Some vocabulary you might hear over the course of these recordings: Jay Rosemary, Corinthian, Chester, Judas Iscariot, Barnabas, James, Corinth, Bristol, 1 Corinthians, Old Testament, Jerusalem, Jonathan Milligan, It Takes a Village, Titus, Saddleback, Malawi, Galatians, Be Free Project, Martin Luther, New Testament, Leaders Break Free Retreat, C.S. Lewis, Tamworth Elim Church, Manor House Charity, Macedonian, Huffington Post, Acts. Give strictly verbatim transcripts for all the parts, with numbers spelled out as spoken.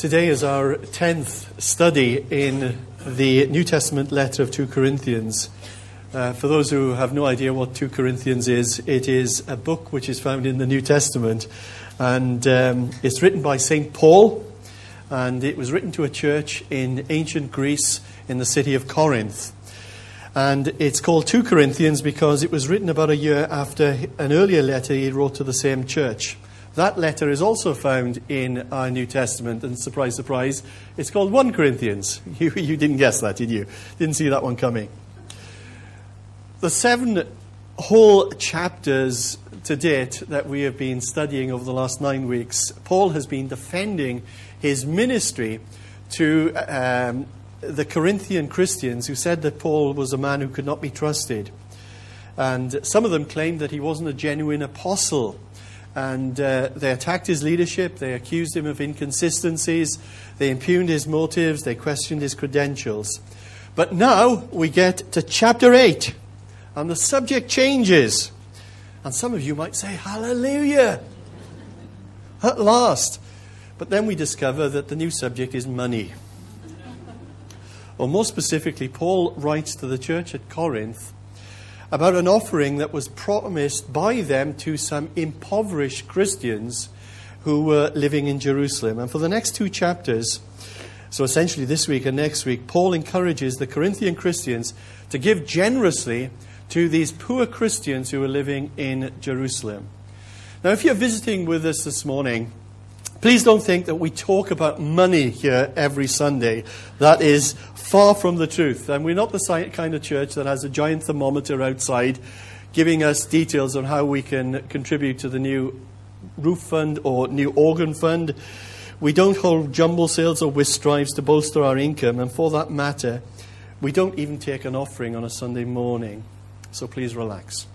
Today is our tenth study in the New Testament letter of Second Corinthians. Uh, for those who have no idea what Second Corinthians is, it is a book which is found in the New Testament. And um, it's written by Saint Paul. And it was written to a church in ancient Greece in the city of Corinth. And it's called Second Corinthians because it was written about a year after an earlier letter he wrote to the same church. That letter is also found in our New Testament. And surprise, surprise, it's called First Corinthians. You, you didn't guess that, did you? Didn't see that one coming. The seven whole chapters to date that we have been studying over the last nine weeks, Paul has been defending his ministry to um, the Corinthian Christians who said that Paul was a man who could not be trusted. And some of them claimed that he wasn't a genuine apostle. And uh, they attacked his leadership, they accused him of inconsistencies, they impugned his motives, they questioned his credentials. But now we get to chapter eight, and the subject changes. And some of you might say, hallelujah, at last. But then we discover that the new subject is money. Or more specifically, Paul writes to the church at Corinth about an offering that was promised by them to some impoverished Christians who were living in Jerusalem. And for the next two chapters, so essentially this week and next week, Paul encourages the Corinthian Christians to give generously to these poor Christians who were living in Jerusalem. Now, if you're visiting with us this morning, please don't think that we talk about money here every Sunday. That is far from the truth. And we're not the kind of church that has a giant thermometer outside giving us details on how we can contribute to the new roof fund or new organ fund. We don't hold jumble sales or whist drives to bolster our income. And for that matter, we don't even take an offering on a Sunday morning. So please relax.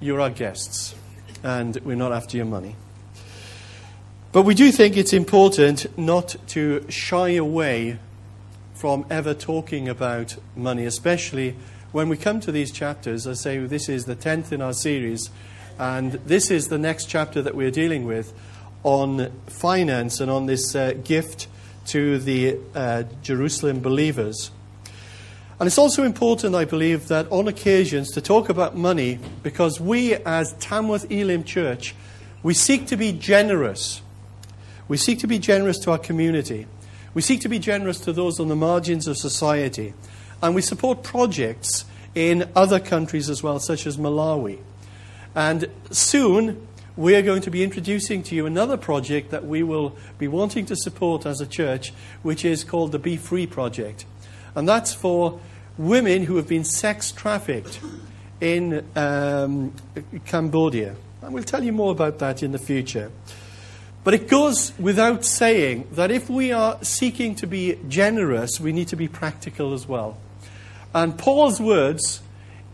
You're our guests, and we're not after your money. But we do think it's important not to shy away from ever talking about money, especially when we come to these chapters. I say this is the tenth in our series, and this is the next chapter that we're dealing with on finance and on this uh, gift to the uh, Jerusalem believers. And it's also important, I believe, that on occasions to talk about money, because we as Tamworth Elim Church, we seek to be generous. We seek to be generous to our community. We seek to be generous to those on the margins of society. And we support projects in other countries as well, such as Malawi. And soon, we are going to be introducing to you another project that we will be wanting to support as a church, which is called the Be Free Project. And that's for women who have been sex trafficked in um, Cambodia. And we'll tell you more about that in the future. But it goes without saying that if we are seeking to be generous, we need to be practical as well. And Paul's words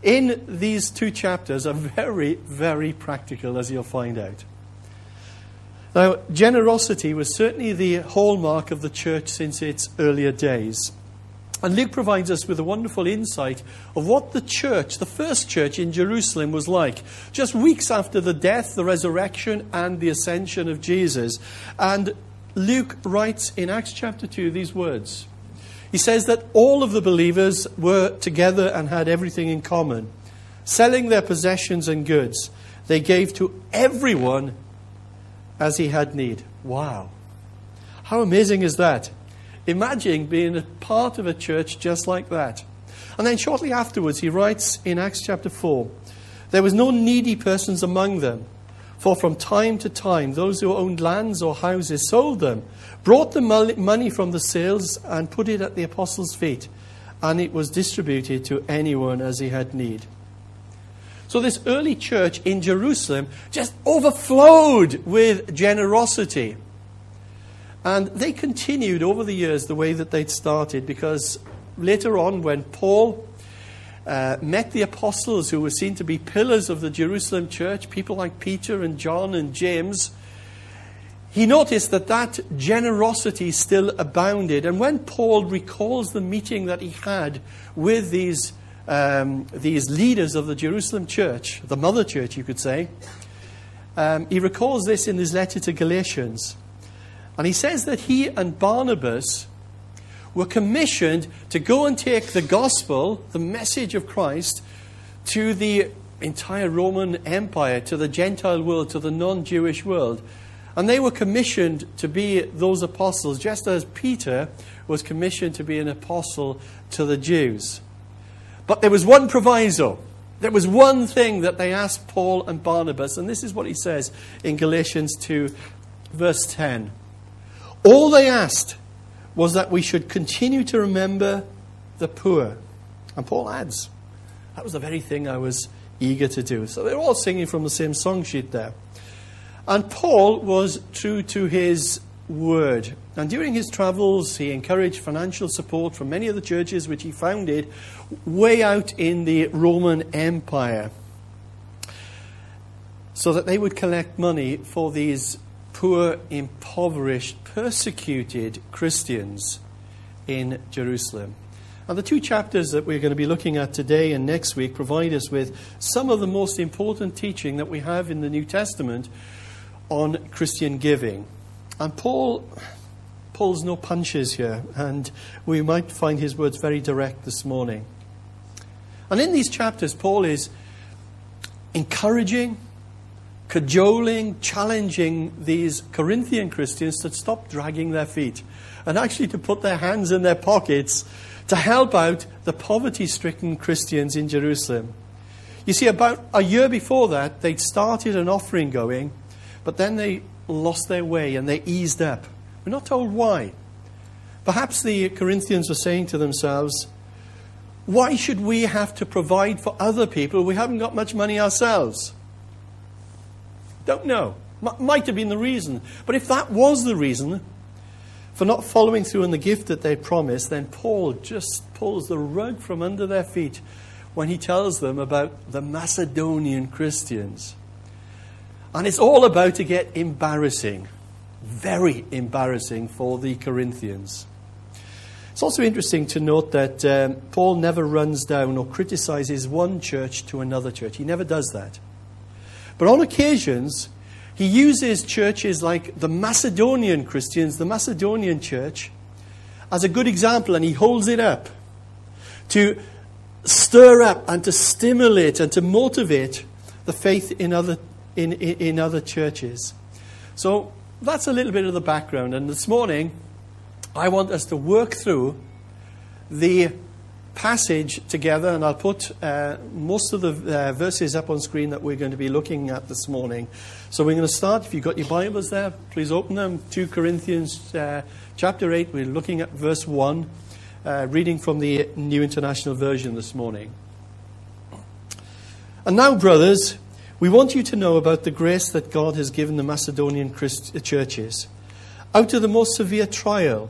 in these two chapters are very, very practical, as you'll find out. Now, generosity was certainly the hallmark of the church since its earlier days. And Luke provides us with a wonderful insight of what the church, the first church in Jerusalem, was like. Just weeks after the death, the resurrection, and the ascension of Jesus. And Luke writes in Acts chapter two these words. He says that all of the believers were together and had everything in common. Selling their possessions and goods, they gave to everyone as he had need. Wow. How amazing is that? Imagine being a part of a church just like that. And then shortly afterwards, he writes in Acts chapter four, there was no needy persons among them, for from time to time, those who owned lands or houses sold them, brought the money from the sales and put it at the apostles' feet, and it was distributed to anyone as he had need. So this early church in Jerusalem just overflowed with generosity. And they continued over the years the way that they'd started, because later on when Paul uh, met the apostles who were seen to be pillars of the Jerusalem church, people like Peter and John and James, he noticed that that generosity still abounded. And when Paul recalls the meeting that he had with these, um, these leaders of the Jerusalem church, the mother church you could say, um, he recalls this in his letter to Galatians. And he says that he and Barnabas were commissioned to go and take the gospel, the message of Christ, to the entire Roman Empire, to the Gentile world, to the non-Jewish world. And they were commissioned to be those apostles, just as Peter was commissioned to be an apostle to the Jews. But there was one proviso. There was one thing that they asked Paul and Barnabas, and this is what he says in Galatians two, verse ten. All they asked was that we should continue to remember the poor. And Paul adds, that was the very thing I was eager to do. So they're all singing from the same song sheet there. And Paul was true to his word. And during his travels, he encouraged financial support from many of the churches which he founded way out in the Roman Empire, so that they would collect money for these poor, impoverished, persecuted Christians in Jerusalem. And the two chapters that we're going to be looking at today and next week provide us with some of the most important teaching that we have in the New Testament on Christian giving. And Paul pulls no punches here, and we might find his words very direct this morning. And in these chapters, Paul is encouraging, cajoling, challenging these Corinthian Christians to stop dragging their feet and actually to put their hands in their pockets to help out the poverty-stricken Christians in Jerusalem. You see, about a year before that, they'd started an offering going, but then they lost their way and they eased up. We're not told why. Perhaps the Corinthians were saying to themselves, why should we have to provide for other people? We haven't got much money ourselves. Don't know. M- might have been the reason. But if that was the reason for not following through on the gift that they promised, then Paul just pulls the rug from under their feet when he tells them about the Macedonian Christians. And it's all about to get embarrassing. Very embarrassing for the Corinthians. It's also interesting to note that um, Paul never runs down or criticizes one church to another church. He never does that. But on occasions, he uses churches like the Macedonian Christians, the Macedonian church, as a good example, and he holds it up to stir up and to stimulate and to motivate the faith in other in, in, in other churches. So that's a little bit of the background. And this morning, I want us to work through the passage together, and I'll put uh, most of the uh, verses up on screen that we're going to be looking at this morning. So we're going to start, if you've got your Bibles there, please open them. Second Corinthians uh, chapter eight, we're looking at verse one, uh, reading from the New International Version this morning. And now, brothers, we want you to know about the grace that God has given the Macedonian Christ- churches. Out of the most severe trial,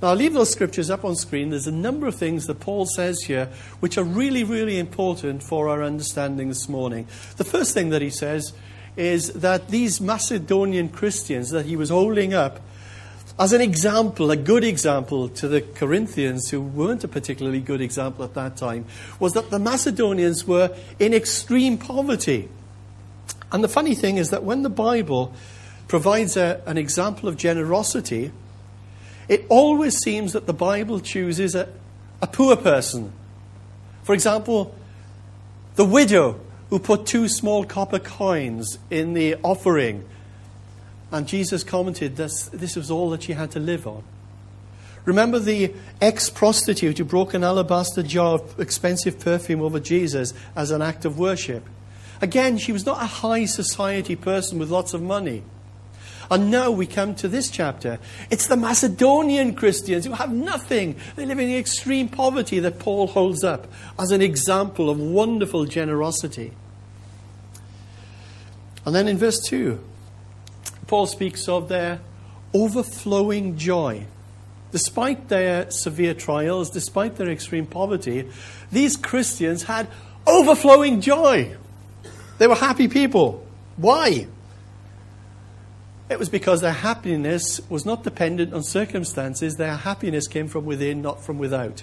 Now, I'll leave those scriptures up on screen. There's a number of things that Paul says here which are really, really important for our understanding this morning. The first thing that he says is that these Macedonian Christians that he was holding up as an example, a good example to the Corinthians, who weren't a particularly good example at that time, was that the Macedonians were in extreme poverty. And the funny thing is that when the Bible provides a, an example of generosity, it always seems that the Bible chooses a, a poor person. For example, the widow who put two small copper coins in the offering. And Jesus commented that this was all that she had to live on. Remember the ex-prostitute who broke an alabaster jar of expensive perfume over Jesus as an act of worship. Again, she was not a high society person with lots of money. And now we come to this chapter. It's the Macedonian Christians who have nothing. They live in extreme poverty that Paul holds up as an example of wonderful generosity. And then in verse two, Paul speaks of their overflowing joy. Despite their severe trials, despite their extreme poverty, these Christians had overflowing joy. They were happy people. Why? It was because their happiness was not dependent on circumstances. Their happiness came from within, not from without.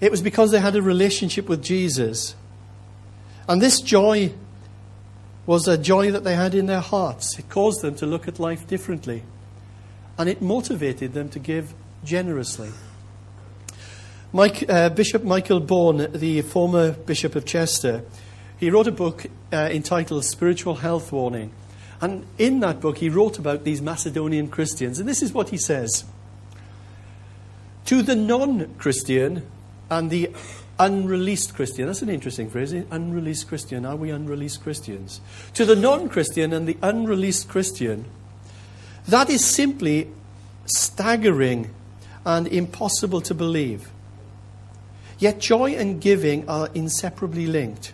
It was because they had a relationship with Jesus. And this joy was a joy that they had in their hearts. It caused them to look at life differently. And it motivated them to give generously. Mike, uh, Bishop Michael Bourne, the former Bishop of Chester, he wrote a book uh, entitled Spiritual Health Warning. And in that book, he wrote about these Macedonian Christians. And this is what he says. To the non-Christian and the unreleased Christian. That's an interesting phrase, unreleased Christian. Are we unreleased Christians? To the non-Christian and the unreleased Christian, that is simply staggering and impossible to believe. Yet joy and giving are inseparably linked.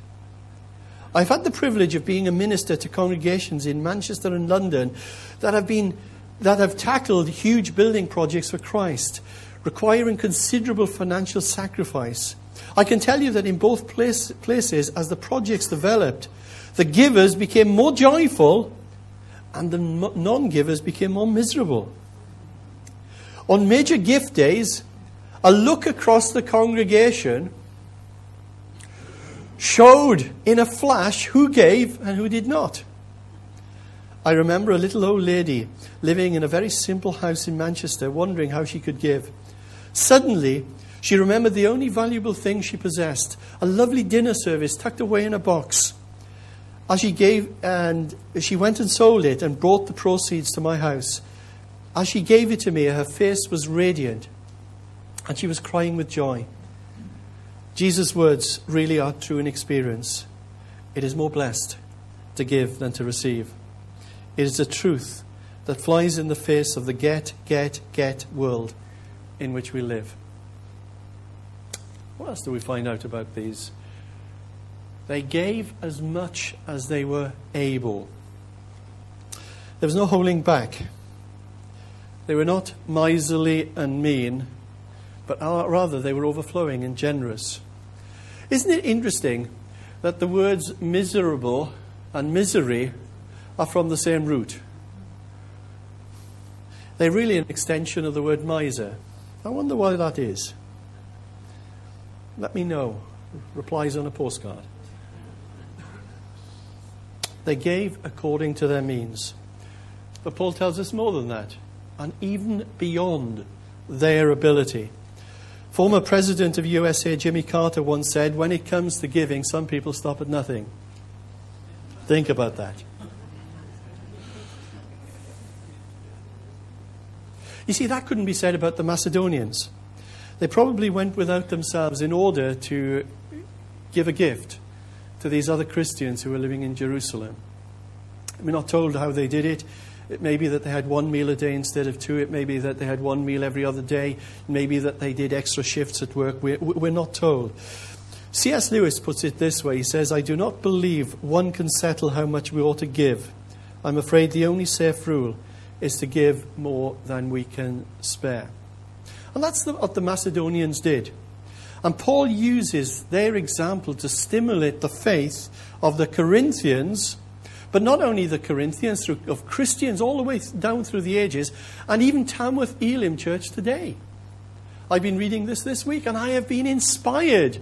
I've had the privilege of being a minister to congregations in Manchester and London that have been, that have tackled huge building projects for Christ, requiring considerable financial sacrifice. I can tell you that in both place, places, as the projects developed, the givers became more joyful and the non-givers became more miserable. On major gift days, a look across the congregation showed in a flash who gave and who did not. I remember a little old lady living in a very simple house in Manchester, wondering how she could give. Suddenly, she remembered the only valuable thing she possessed, a lovely dinner service tucked away in a box. As she gave, and she went and sold it and brought the proceeds to my house. As she gave it to me, her face was radiant and she was crying with joy. Jesus' words really are true in experience. It is more blessed to give than to receive. It is a truth that flies in the face of the get, get, get world in which we live. What else do we find out about these? They gave as much as they were able. There was no holding back. They were not miserly and mean, but rather they were overflowing and generous. Isn't it interesting that the words miserable and misery are from the same root? They're really an extension of the word miser. I wonder why that is. Let me know. Replies on a postcard. They gave according to their means. But Paul tells us more than that, and even beyond their ability. Former President of U S A, Jimmy Carter, once said, when it comes to giving, some people stop at nothing. Think about that. You see, that couldn't be said about the Macedonians. They probably went without themselves in order to give a gift to these other Christians who were living in Jerusalem. We're not told how they did it. It may be that they had one meal a day instead of two. It may be that they had one meal every other day. It may be that they did extra shifts at work. We're, we're not told. C S Lewis puts it this way. He says, I do not believe one can settle how much we ought to give. I'm afraid the only safe rule is to give more than we can spare. And that's the, what the Macedonians did. And Paul uses their example to stimulate the faith of the Corinthians, but not only the Corinthians, through, of Christians all the way th- down through the ages, and even Tamworth Elim Church today. I've been reading this this week, and I have been inspired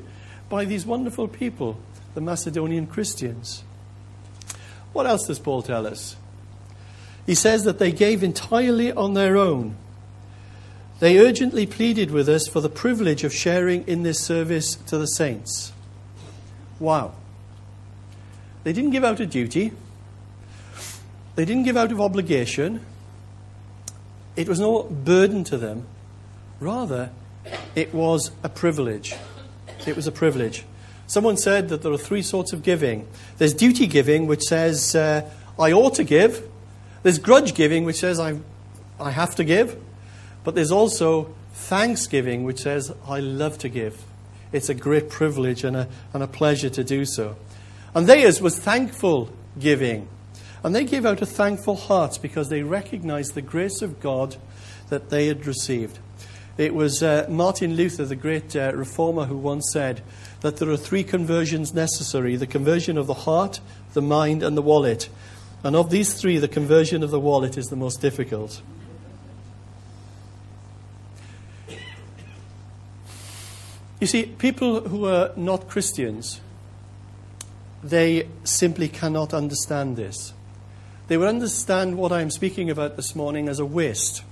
by these wonderful people, the Macedonian Christians. What else does Paul tell us? He says that they gave entirely on their own. They urgently pleaded with us for the privilege of sharing in this service to the saints. Wow. They didn't give out of duty. They didn't give out of obligation. It was no burden to them. Rather, it was a privilege. It was a privilege. Someone said that there are three sorts of giving. There's duty giving, which says, uh, I ought to give. There's grudge giving, which says, I, I have to give. But there's also thanksgiving, which says, I love to give. It's a great privilege and a, and a pleasure to do so. And theirs was thankful giving. And they gave out of thankful hearts because they recognized the grace of God, that they had received. It was uh, Martin Luther, the great uh, reformer, who once said that there are three conversions necessary: the conversion of the heart, the mind, and the wallet. And of these three, the conversion of the wallet is the most difficult. You see, people who are not Christians, they simply cannot understand this. They will understand what I am speaking about this morning as a waste.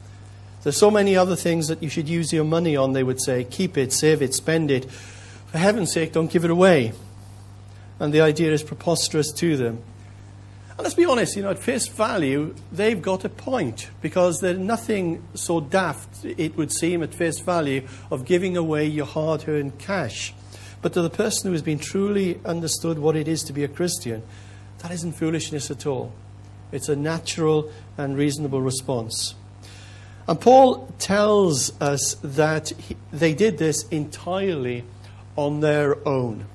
There's so many other things that you should use your money on, they would say. Keep it, save it, spend it. For heaven's sake, don't give it away. And the idea is preposterous to them. And let's be honest, you know, at face value, they've got a point, because there's nothing so daft, it would seem, at face value, of giving away your hard-earned cash. But to the person who has been truly understood what it is to be a Christian, that isn't foolishness at all. It's a natural and reasonable response. And Paul tells us that he, they did this entirely on their own.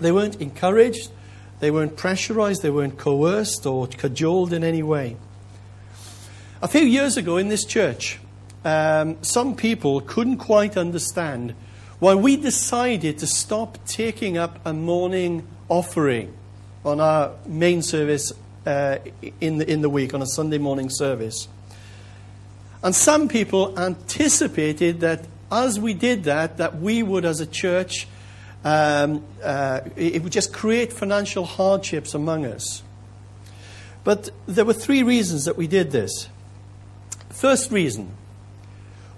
They weren't encouraged, they weren't pressurized, they weren't coerced or cajoled in any way. A few years ago in this church, um, some people couldn't quite understand why we decided to stop taking up a morning offering on our main service uh, in the, in the week, on a Sunday morning service. And some people anticipated that as we did that, that we would, as a church, um, uh, it would just create financial hardships among us. But there were three reasons that we did this. First reason,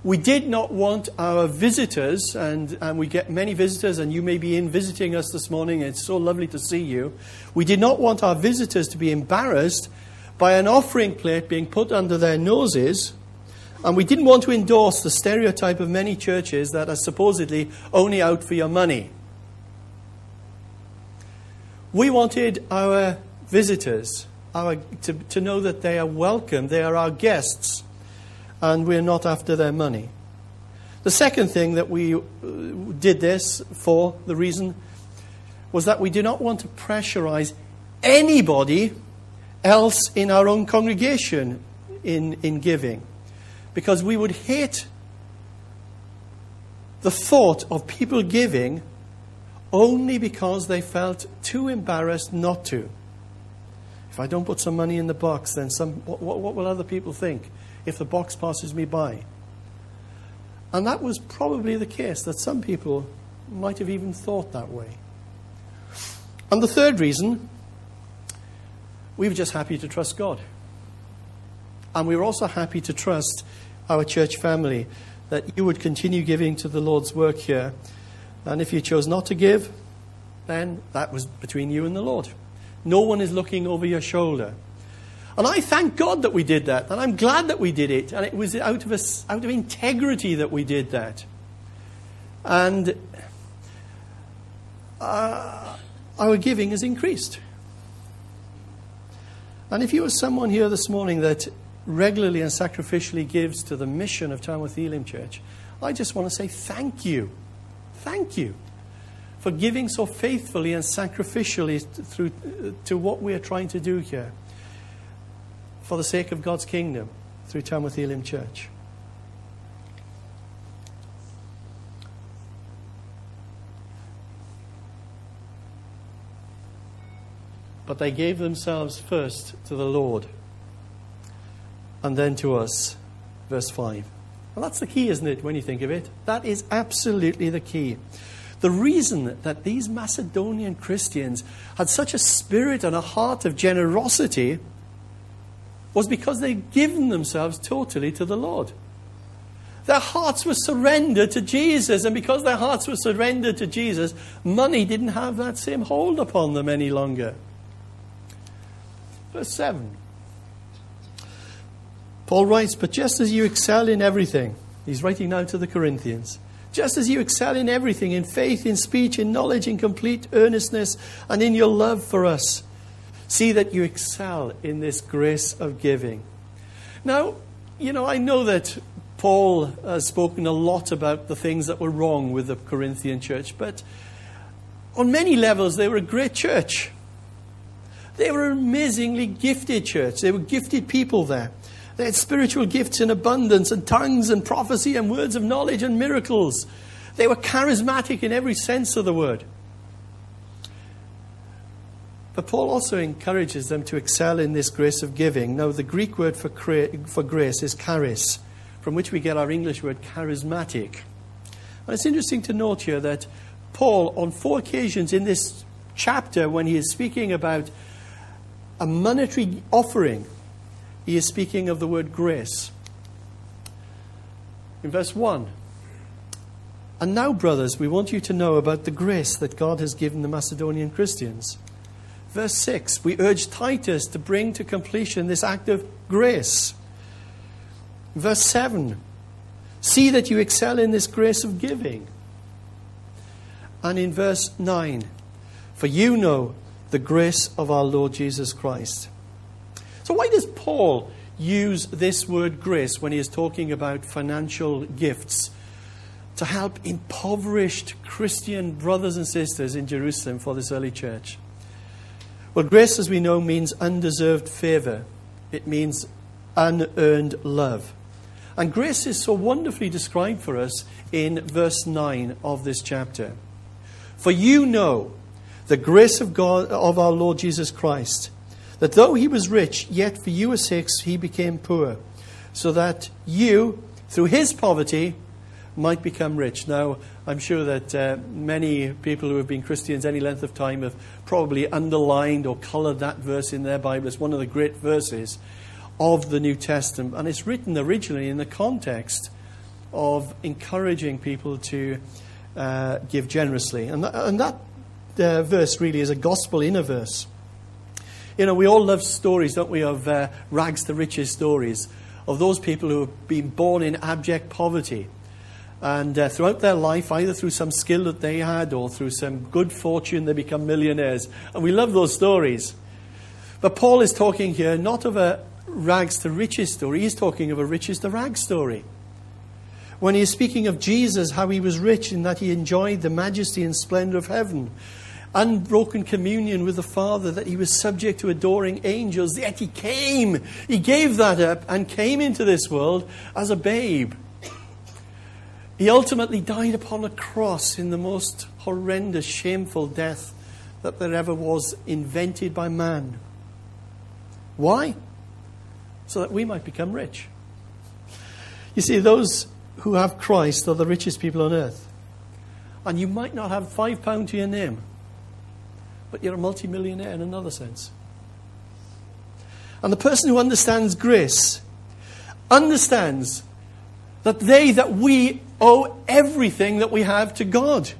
we did not want our visitors, and, and we get many visitors, and you may be in visiting us this morning, it's so lovely to see you. We did not want our visitors to be embarrassed by an offering plate being put under their noses. And we didn't want to endorse the stereotype of many churches that are supposedly only out for your money. We wanted our visitors our, to, to know that they are welcome, they are our guests, and we're not after their money. The second thing that we did this for, the reason, was that we do not want to pressurize anybody else in our own congregation in, in giving. Because we would hate the thought of people giving only because they felt too embarrassed not to. If I don't put some money in the box, then some, what, what, what will other people think if the box passes me by? And that was probably the case, that some people might have even thought that way. And the third reason, we were just happy to trust God. And we were also happy to trust our church family, that you would continue giving to the Lord's work here. And if you chose not to give, then that was between you and the Lord. No one is looking over your shoulder. And I thank God that we did that, and I'm glad that we did it, and it was out of, a, out of integrity that we did that. And uh, our giving has increased. And if you are someone here this morning that regularly and sacrificially gives to the mission of Tamworth Elim Church, I just want to say thank you. Thank you for giving so faithfully and sacrificially through to what we are trying to do here for the sake of God's kingdom through Tamworth Elim Church. But they gave themselves first to the Lord, and then to us, verse five. Well, that's the key, isn't it, when you think of it? That is absolutely the key. The reason that these Macedonian Christians had such a spirit and a heart of generosity was because they'd given themselves totally to the Lord. Their hearts were surrendered to Jesus, and because their hearts were surrendered to Jesus, money didn't have that same hold upon them any longer. Verse seven. Paul writes, but just as you excel in everything, he's writing now to the Corinthians, just as you excel in everything, in faith, in speech, in knowledge, in complete earnestness, and in your love for us, see that you excel in this grace of giving. Now, you know, I know that Paul has spoken a lot about the things that were wrong with the Corinthian church, but on many levels they were a great church. They were an amazingly gifted church. They were gifted people there. They had spiritual gifts in abundance, and tongues and prophecy and words of knowledge and miracles. They were charismatic in every sense of the word. But Paul also encourages them to excel in this grace of giving. Now, the Greek word for, cra- for grace is charis, from which we get our English word charismatic. And it's interesting to note here that Paul, on four occasions in this chapter, when he is speaking about a monetary offering, he is speaking of the word grace. In verse one, "And now, brothers, we want you to know about the grace that God has given the Macedonian Christians." Verse six, "We urge Titus to bring to completion this act of grace." Verse seven, "See that you excel in this grace of giving." And in verse nine, "For you know the grace of our Lord Jesus Christ." So why does Paul use this word grace when he is talking about financial gifts to help impoverished Christian brothers and sisters in Jerusalem for this early church? Well, grace, as we know, means undeserved favor. It means unearned love. And grace is so wonderfully described for us in verse nine of this chapter. "For you know the grace of God, of our Lord Jesus Christ, that though he was rich, yet for your sakes he became poor, so that you, through his poverty, might become rich." Now, I'm sure that uh, many people who have been Christians any length of time have probably underlined or colored that verse in their Bible. It's one of the great verses of the New Testament. And it's written originally in the context of encouraging people to uh, give generously. And, th- and that uh, verse really is a gospel in a verse. You know, we all love stories, don't we, of uh, rags to riches stories, of those people who have been born in abject poverty. And uh, throughout their life, either through some skill that they had or through some good fortune, they become millionaires. And we love those stories. But Paul is talking here not of a rags to riches story. He's talking of a riches to rags story. When he is speaking of Jesus, how he was rich in that he enjoyed the majesty and splendor of heaven, unbroken communion with the Father, that he was subject to adoring angels, yet he came. He gave that up and came into this world as a babe. He ultimately died upon a cross in the most horrendous, shameful death that there ever was invented by man. Why? So that we might become rich. You see, those who have Christ are the richest people on earth. And you might not have five pounds to your name, but you're a multimillionaire in another sense. And the person who understands grace understands that they, that we owe everything that we have to God.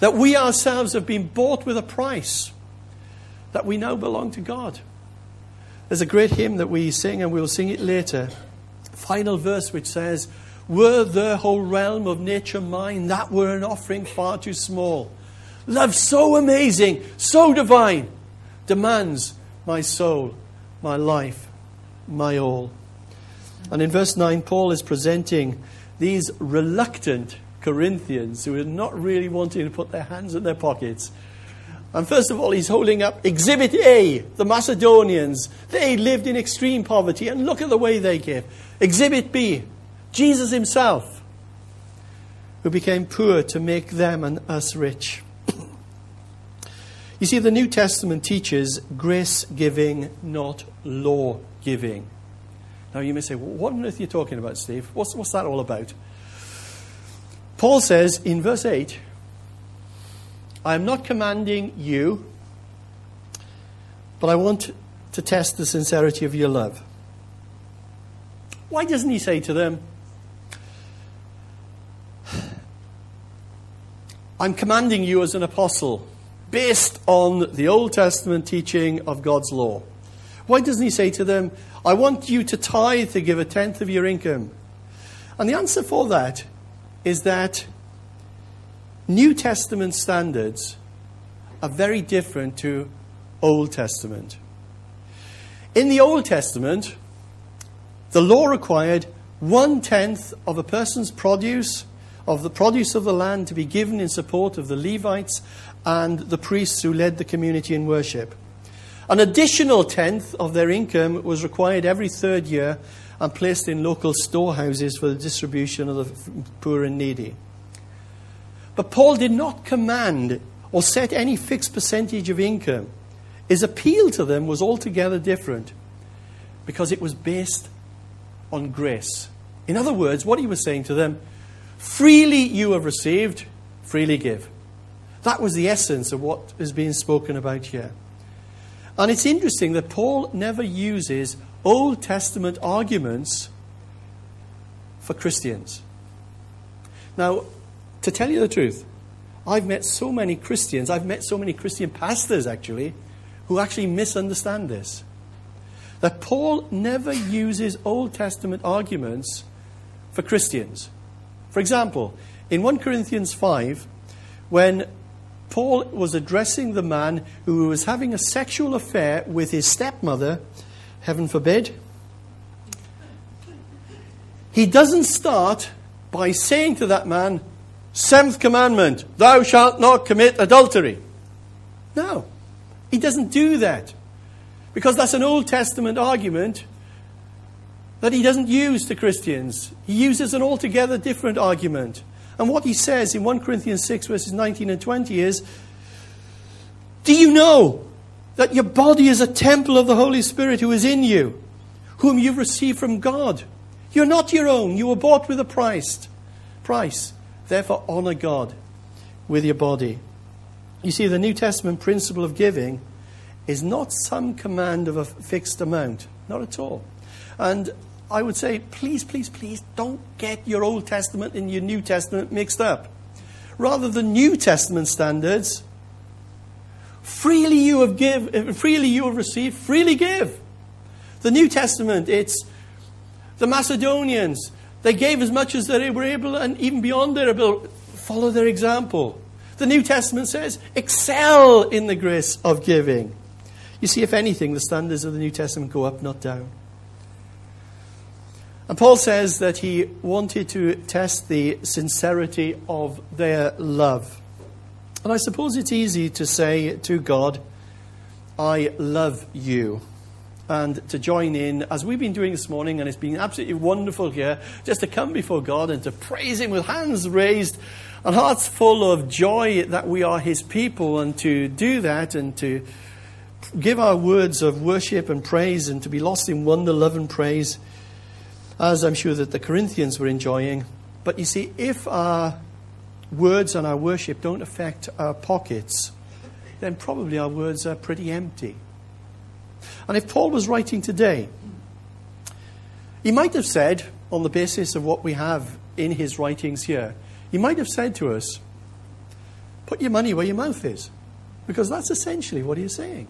That we ourselves have been bought with a price. That we now belong to God. There's a great hymn that we sing, and we'll sing it later. Final verse, which says, "Were the whole realm of nature mine, that were an offering far too small. Love so amazing, so divine, demands my soul, my life, my all." And in verse nine, Paul is presenting these reluctant Corinthians who are not really wanting to put their hands in their pockets. And first of all, he's holding up Exhibit A, the Macedonians. They lived in extreme poverty, and look at the way they gave. Exhibit B, Jesus himself, who became poor to make them and us rich. You see, the New Testament teaches grace giving, not law giving. Now, you may say, well, what on earth are you talking about, Steve? What's, what's that all about? Paul says in verse eight, "I am not commanding you, but I want to test the sincerity of your love." Why doesn't he say to them, "I'm commanding you as an apostle, based on the Old Testament teaching of God's law"? Why doesn't he say to them, "I want you to tithe, to give a tenth of your income"? And the answer for that is that New Testament standards are very different to Old Testament. In the Old Testament, the law required one tenth of a person's produce, of the produce of the land, to be given in support of the Levites and the priests who led the community in worship. An additional tenth of their income was required every third year and placed in local storehouses for the distribution of the poor and needy. But Paul did not command or set any fixed percentage of income. His appeal to them was altogether different because it was based on grace. In other words, what he was saying to them, freely you have received, freely give. That was the essence of what is being spoken about here. And it's interesting that Paul never uses Old Testament arguments for Christians. Now, to tell you the truth, I've met so many Christians, I've met so many Christian pastors actually, who actually misunderstand this. That Paul never uses Old Testament arguments for Christians. For example, in First Corinthians five, when Paul was addressing the man who was having a sexual affair with his stepmother, heaven forbid, he doesn't start by saying to that man, seventh commandment, thou shalt not commit adultery. No, he doesn't do that. Because that's an Old Testament argument that he doesn't use to Christians. He uses an altogether different argument. And what he says in First Corinthians six verses nineteen and twenty is, do you know that your body is a temple of the Holy Spirit who is in you, whom you've received from God? You're not your own. You were bought with a price. Price. Therefore, honor God with your body. You see, the New Testament principle of giving is not some command of a fixed amount. Not at all. And I would say, please, please, please, don't get your Old Testament and your New Testament mixed up. Rather than New Testament standards, freely you have give, freely you have received, freely give. The New Testament, it's the Macedonians. They gave as much as they were able and even beyond their ability. Follow their example. The New Testament says, excel in the grace of giving. You see, if anything, the standards of the New Testament go up, not down. And Paul says that he wanted to test the sincerity of their love. And I suppose it's easy to say to God, I love you. And to join in, as we've been doing this morning, and it's been absolutely wonderful here, just to come before God and to praise him with hands raised and hearts full of joy that we are his people, and to do that and to give our words of worship and praise and to be lost in wonder, love and praise, as I'm sure that the Corinthians were enjoying. But you see, if our words and our worship don't affect our pockets, then probably our words are pretty empty. And if Paul was writing today, he might have said, on the basis of what we have in his writings here, he might have said to us, put your money where your mouth is. Because that's essentially what he is saying.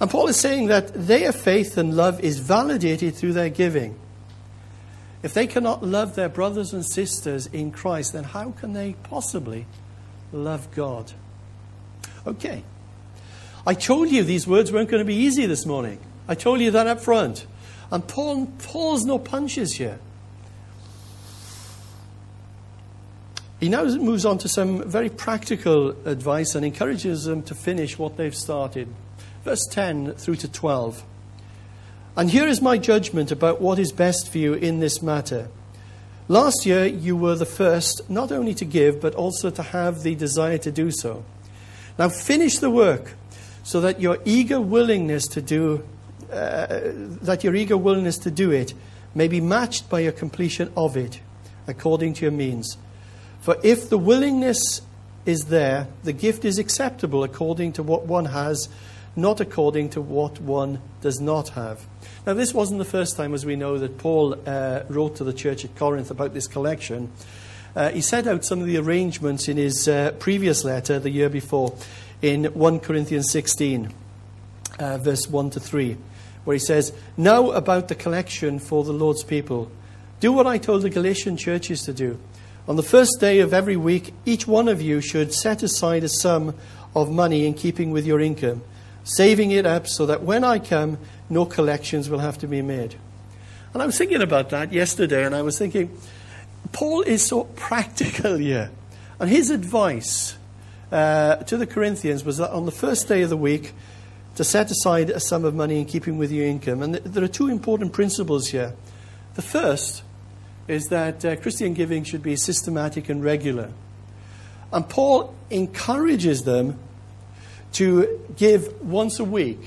And Paul is saying that their faith and love is validated through their giving. If they cannot love their brothers and sisters in Christ, then how can they possibly love God? Okay. I told you these words weren't going to be easy this morning. I told you that up front. And Paul pulls no punches here. He now moves on to some very practical advice and encourages them to finish what they've started. Verse ten through to twelve. And here is my judgment about what is best for you in this matter. Last year you were the first, not only to give, but also to have the desire to do so. Now finish the work. So that your eager willingness to do, uh, that your eager willingness to do it may be matched by your completion of it, according to your means. For if the willingness is there, the gift is acceptable according to what one has, not according to what one does not have. Now, this wasn't the first time, as we know, that Paul uh, wrote to the church at Corinth about this collection. Uh, he set out some of the arrangements in his uh, previous letter the year before, in First Corinthians sixteen, uh, verse one to three, where he says, now about the collection for the Lord's people. Do what I told the Galatian churches to do. On the first day of every week, each one of you should set aside a sum of money in keeping with your income, saving it up so that when I come, no collections will have to be made. And I was thinking about that yesterday, and I was thinking, Paul is so practical here. And his advice Uh, to the Corinthians was that on the first day of the week, to set aside a sum of money in keeping with your income. And th there are two important principles here. The first is that uh, Christian giving should be systematic and regular. And Paul encourages them to give once a week,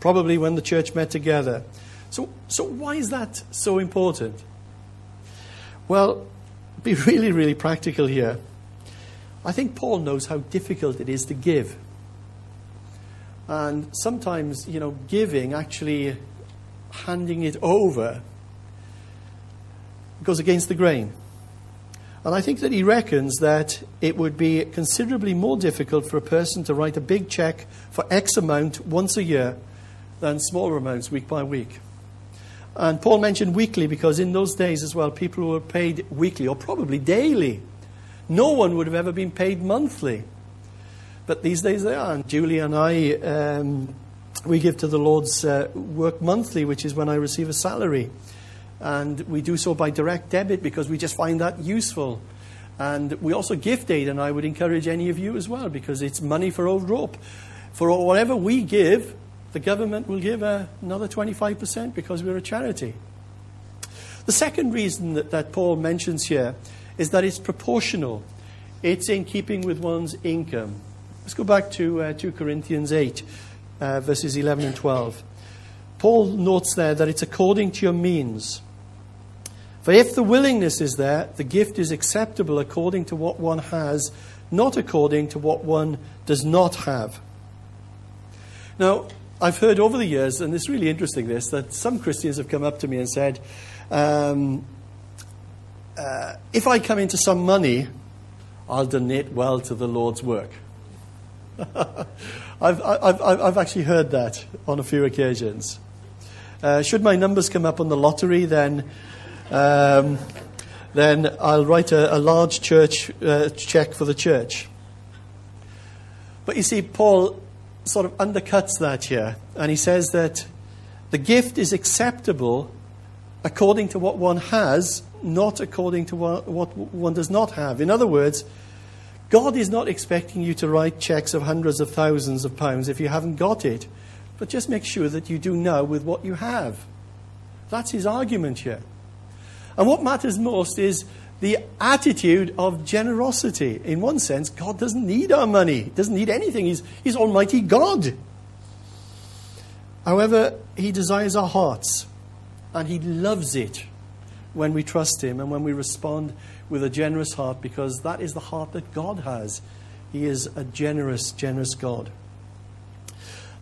probably when the church met together. So, so why is that so important? Well, be really, really practical here. I think Paul knows how difficult it is to give. And sometimes, you know, giving, actually handing it over, goes against the grain. And I think that he reckons that it would be considerably more difficult for a person to write a big check for X amount once a year than smaller amounts week by week. And Paul mentioned weekly because in those days as well, people were paid weekly or probably daily. No one would have ever been paid monthly. But these days they are. And Julie and I, um, we give to the Lord's uh, work monthly, which is when I receive a salary. And we do so by direct debit because we just find that useful. And we also gift aid, and I would encourage any of you as well, because it's money for old rope. For whatever we give, the government will give uh, another twenty-five percent because we're a charity. The second reason that, that Paul mentions here is that it's proportional. It's in keeping with one's income. Let's go back to uh, two Corinthians eight, uh, verses eleven and twelve. Paul notes there that it's according to your means. For if the willingness is there, the gift is acceptable according to what one has, not according to what one does not have. Now, I've heard over the years, and it's really interesting this, that some Christians have come up to me and said, um, uh, if I come into some money, I'll donate well to the Lord's work. I've, I've, I've actually heard that on a few occasions. Uh, should my numbers come up on the lottery, then um, then I'll write a, a large church uh, check for the church. But you see, Paul sort of undercuts that here, and he says that the gift is acceptable according to what one has, not according to what, what one does not have. In other words, God is not expecting you to write checks of hundreds of thousands of pounds if you haven't got it, but just make sure that you do now with what you have. That's his argument here. And what matters most is the attitude of generosity. In one sense, God doesn't need our money. He doesn't need anything. He's, he's Almighty God. However, he desires our hearts, and he loves it when we trust him and when we respond with a generous heart, because that is the heart that God has. He is a generous, generous God.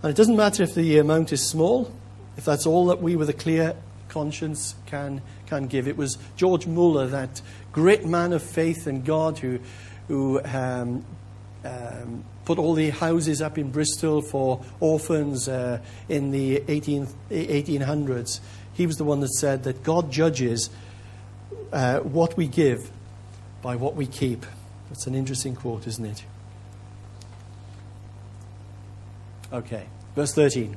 And it doesn't matter if the amount is small, if that's all that we with a clear conscience can can give. It was George Muller, that great man of faith in God, who, who um, um, put all the houses up in Bristol for orphans uh, in the eighteen hundreds. He was the one that said that God judges uh, what we give by what we keep. That's an interesting quote, isn't it? Okay, verse thirteen.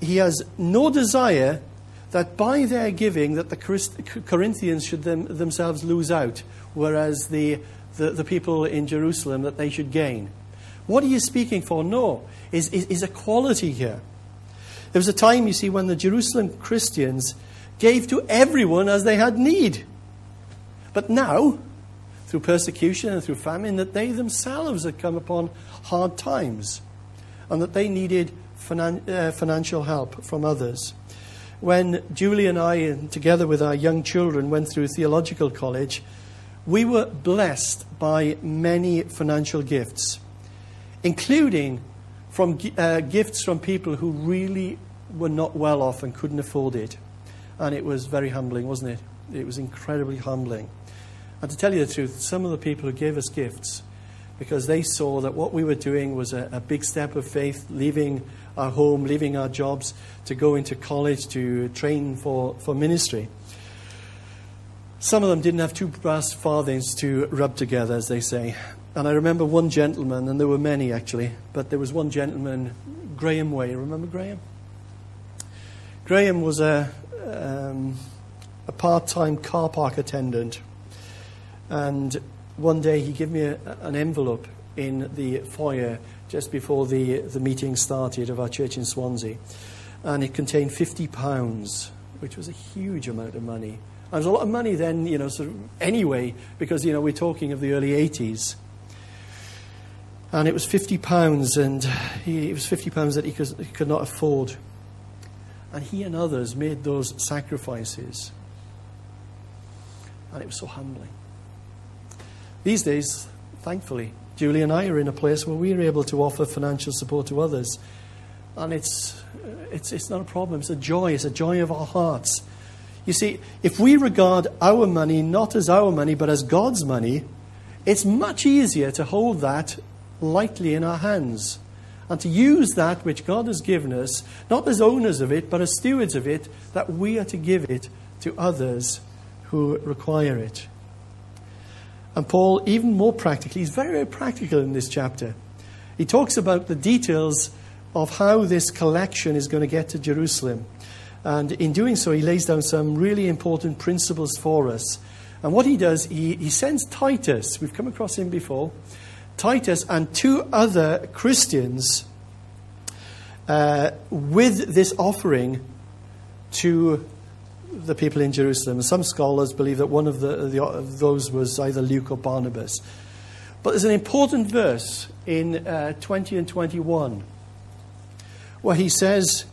he has no desire that by their giving that the Corinthians should them, themselves lose out, whereas the, the, the people in Jerusalem, that they should gain. What he is speaking for, no, is, is, is equality here. There was a time, you see, when the Jerusalem Christians gave to everyone as they had need. But now, through persecution and through famine, that they themselves had come upon hard times, and that they needed Finan uh, financial help from others. When Julie and I, and together with our young children, went through theological college, we were blessed by many financial gifts, including from uh, gifts from people who really were not well off and couldn't afford it. And it was very humbling, wasn't it? It was incredibly humbling. And to tell you the truth, some of the people who gave us gifts, because they saw that what we were doing was a, a big step of faith, leaving our home, leaving our jobs to go into college to train for, for ministry. Some of them didn't have two brass farthings to rub together, as they say. And I remember one gentleman, and there were many actually, but there was one gentleman, Graham Way. Remember Graham? Graham was a, um, a part-time car park attendant. And one day he gave me a, an envelope in the foyer just before the, the meeting started of our church in Swansea. And it contained fifty pounds, which was a huge amount of money. And it was a lot of money then, you know, sort of anyway, because, you know, we're talking of the early eighties. And it was fifty pounds, and he, it was fifty pounds that he could, he could not afford. And he and others made those sacrifices. And it was so humbling. These days, thankfully, Julie and I are in a place where we are able to offer financial support to others. And it's, it's, it's not a problem. It's a joy. It's a joy of our hearts. You see, if we regard our money not as our money, but as God's money, it's much easier to hold that lightly in our hands and to use that which God has given us, not as owners of it, but as stewards of it, that we are to give it to others who require it. And Paul, even more practically, he's very, very practical in this chapter. He talks about the details of how this collection is going to get to Jerusalem. And in doing so, he lays down some really important principles for us. And what he does, he, he sends Titus, we've come across him before, Titus and two other Christians uh, with this offering to the people in Jerusalem. Some scholars believe that one of, the, the, of those was either Luke or Barnabas. But there's an important verse in uh, twenty and twenty-one where he says,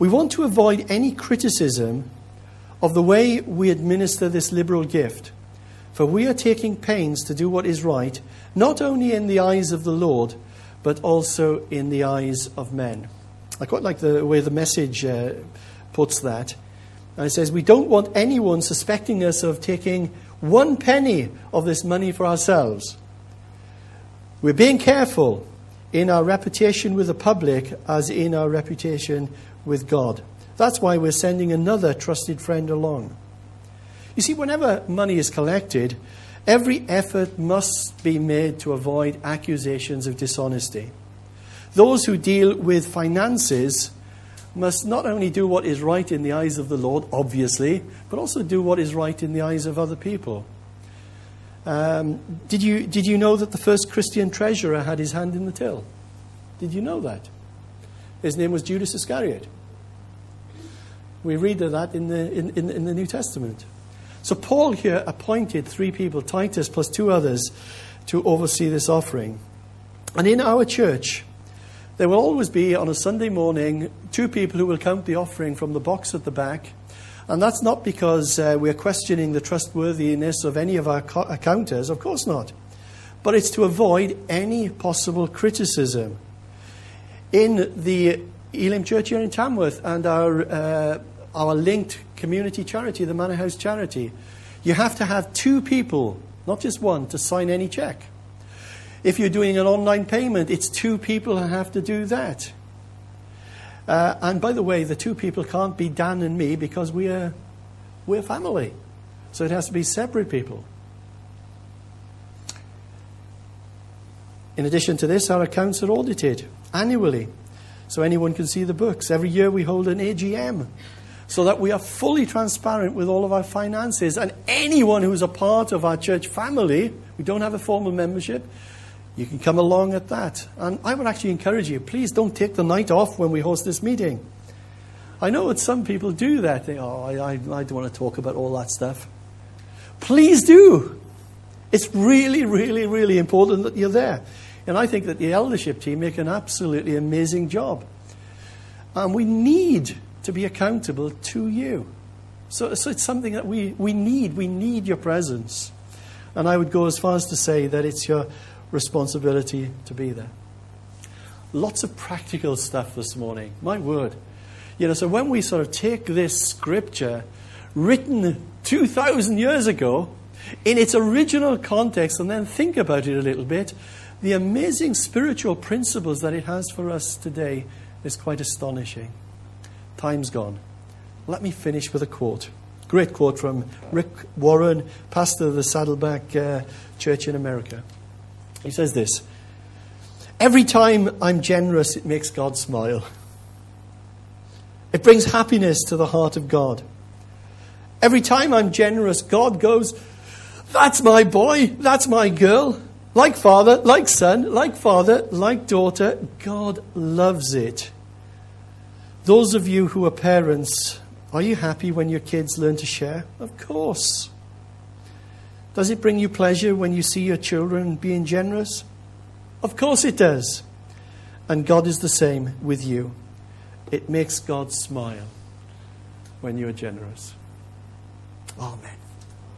"We want to avoid any criticism of the way we administer this liberal gift, for we are taking pains to do what is right, not only in the eyes of the Lord, but also in the eyes of men." I quite like the way the Message uh, puts that. And it says, "We don't want anyone suspecting us of taking one penny of this money for ourselves. We're being careful in our reputation with the public as in our reputation with God. That's why we're sending another trusted friend along." You see, whenever money is collected, every effort must be made to avoid accusations of dishonesty. Those who deal with finances must not only do what is right in the eyes of the Lord, obviously, but also do what is right in the eyes of other people. Um, did you, did you know that the first Christian treasurer had his hand in the till? Did you know that? His name was Judas Iscariot. We read of that in the, in, in, in the New Testament. So Paul here appointed three people, Titus plus two others, to oversee this offering. And in our church, there will always be, on a Sunday morning, two people who will count the offering from the box at the back. And that's not because uh, we're questioning the trustworthiness of any of our co- counters, of course not. But it's to avoid any possible criticism. In the Elim Church here in Tamworth and our, uh, our linked community charity, the Manor House Charity, you have to have two people, not just one, to sign any cheque. If you're doing an online payment, it's two people who have to do that. Uh, and by the way, the two people can't be Dan and me because we are, we're family. So it has to be separate people. In addition to this, our accounts are audited annually, so anyone can see the books. Every year we hold an A G M so that we are fully transparent with all of our finances. And anyone who's a part of our church family, we don't have a formal membership, you can come along at that. And I would actually encourage you, please don't take the night off when we host this meeting. I know that some people do that. They, oh, I, I, I don't want to talk about all that stuff. Please do. It's really, really, really important that you're there. And I think that the eldership team make an absolutely amazing job. And we need to be accountable to you. So, so it's something that we, we need. We need your presence. And I would go as far as to say that it's your responsibility to be there. Lots of practical stuff this morning. My word. You know, so when we sort of take this scripture written two thousand years ago in its original context and then think about it a little bit, the amazing spiritual principles that it has for us today is quite astonishing. Time's gone. Let me finish with a quote. Great quote from Rick Warren, pastor of the Saddleback uh, Church in America. He says this: "Every time I'm generous, it makes God smile. It brings happiness to the heart of God. Every time I'm generous, God goes, 'That's my boy, that's my girl.' Like father, like son, like father, like daughter, God loves it. Those of you who are parents, are you happy when your kids learn to share? Of course. Does it bring you pleasure when you see your children being generous? Of course it does. And God is the same with you. It makes God smile when you are generous." Amen.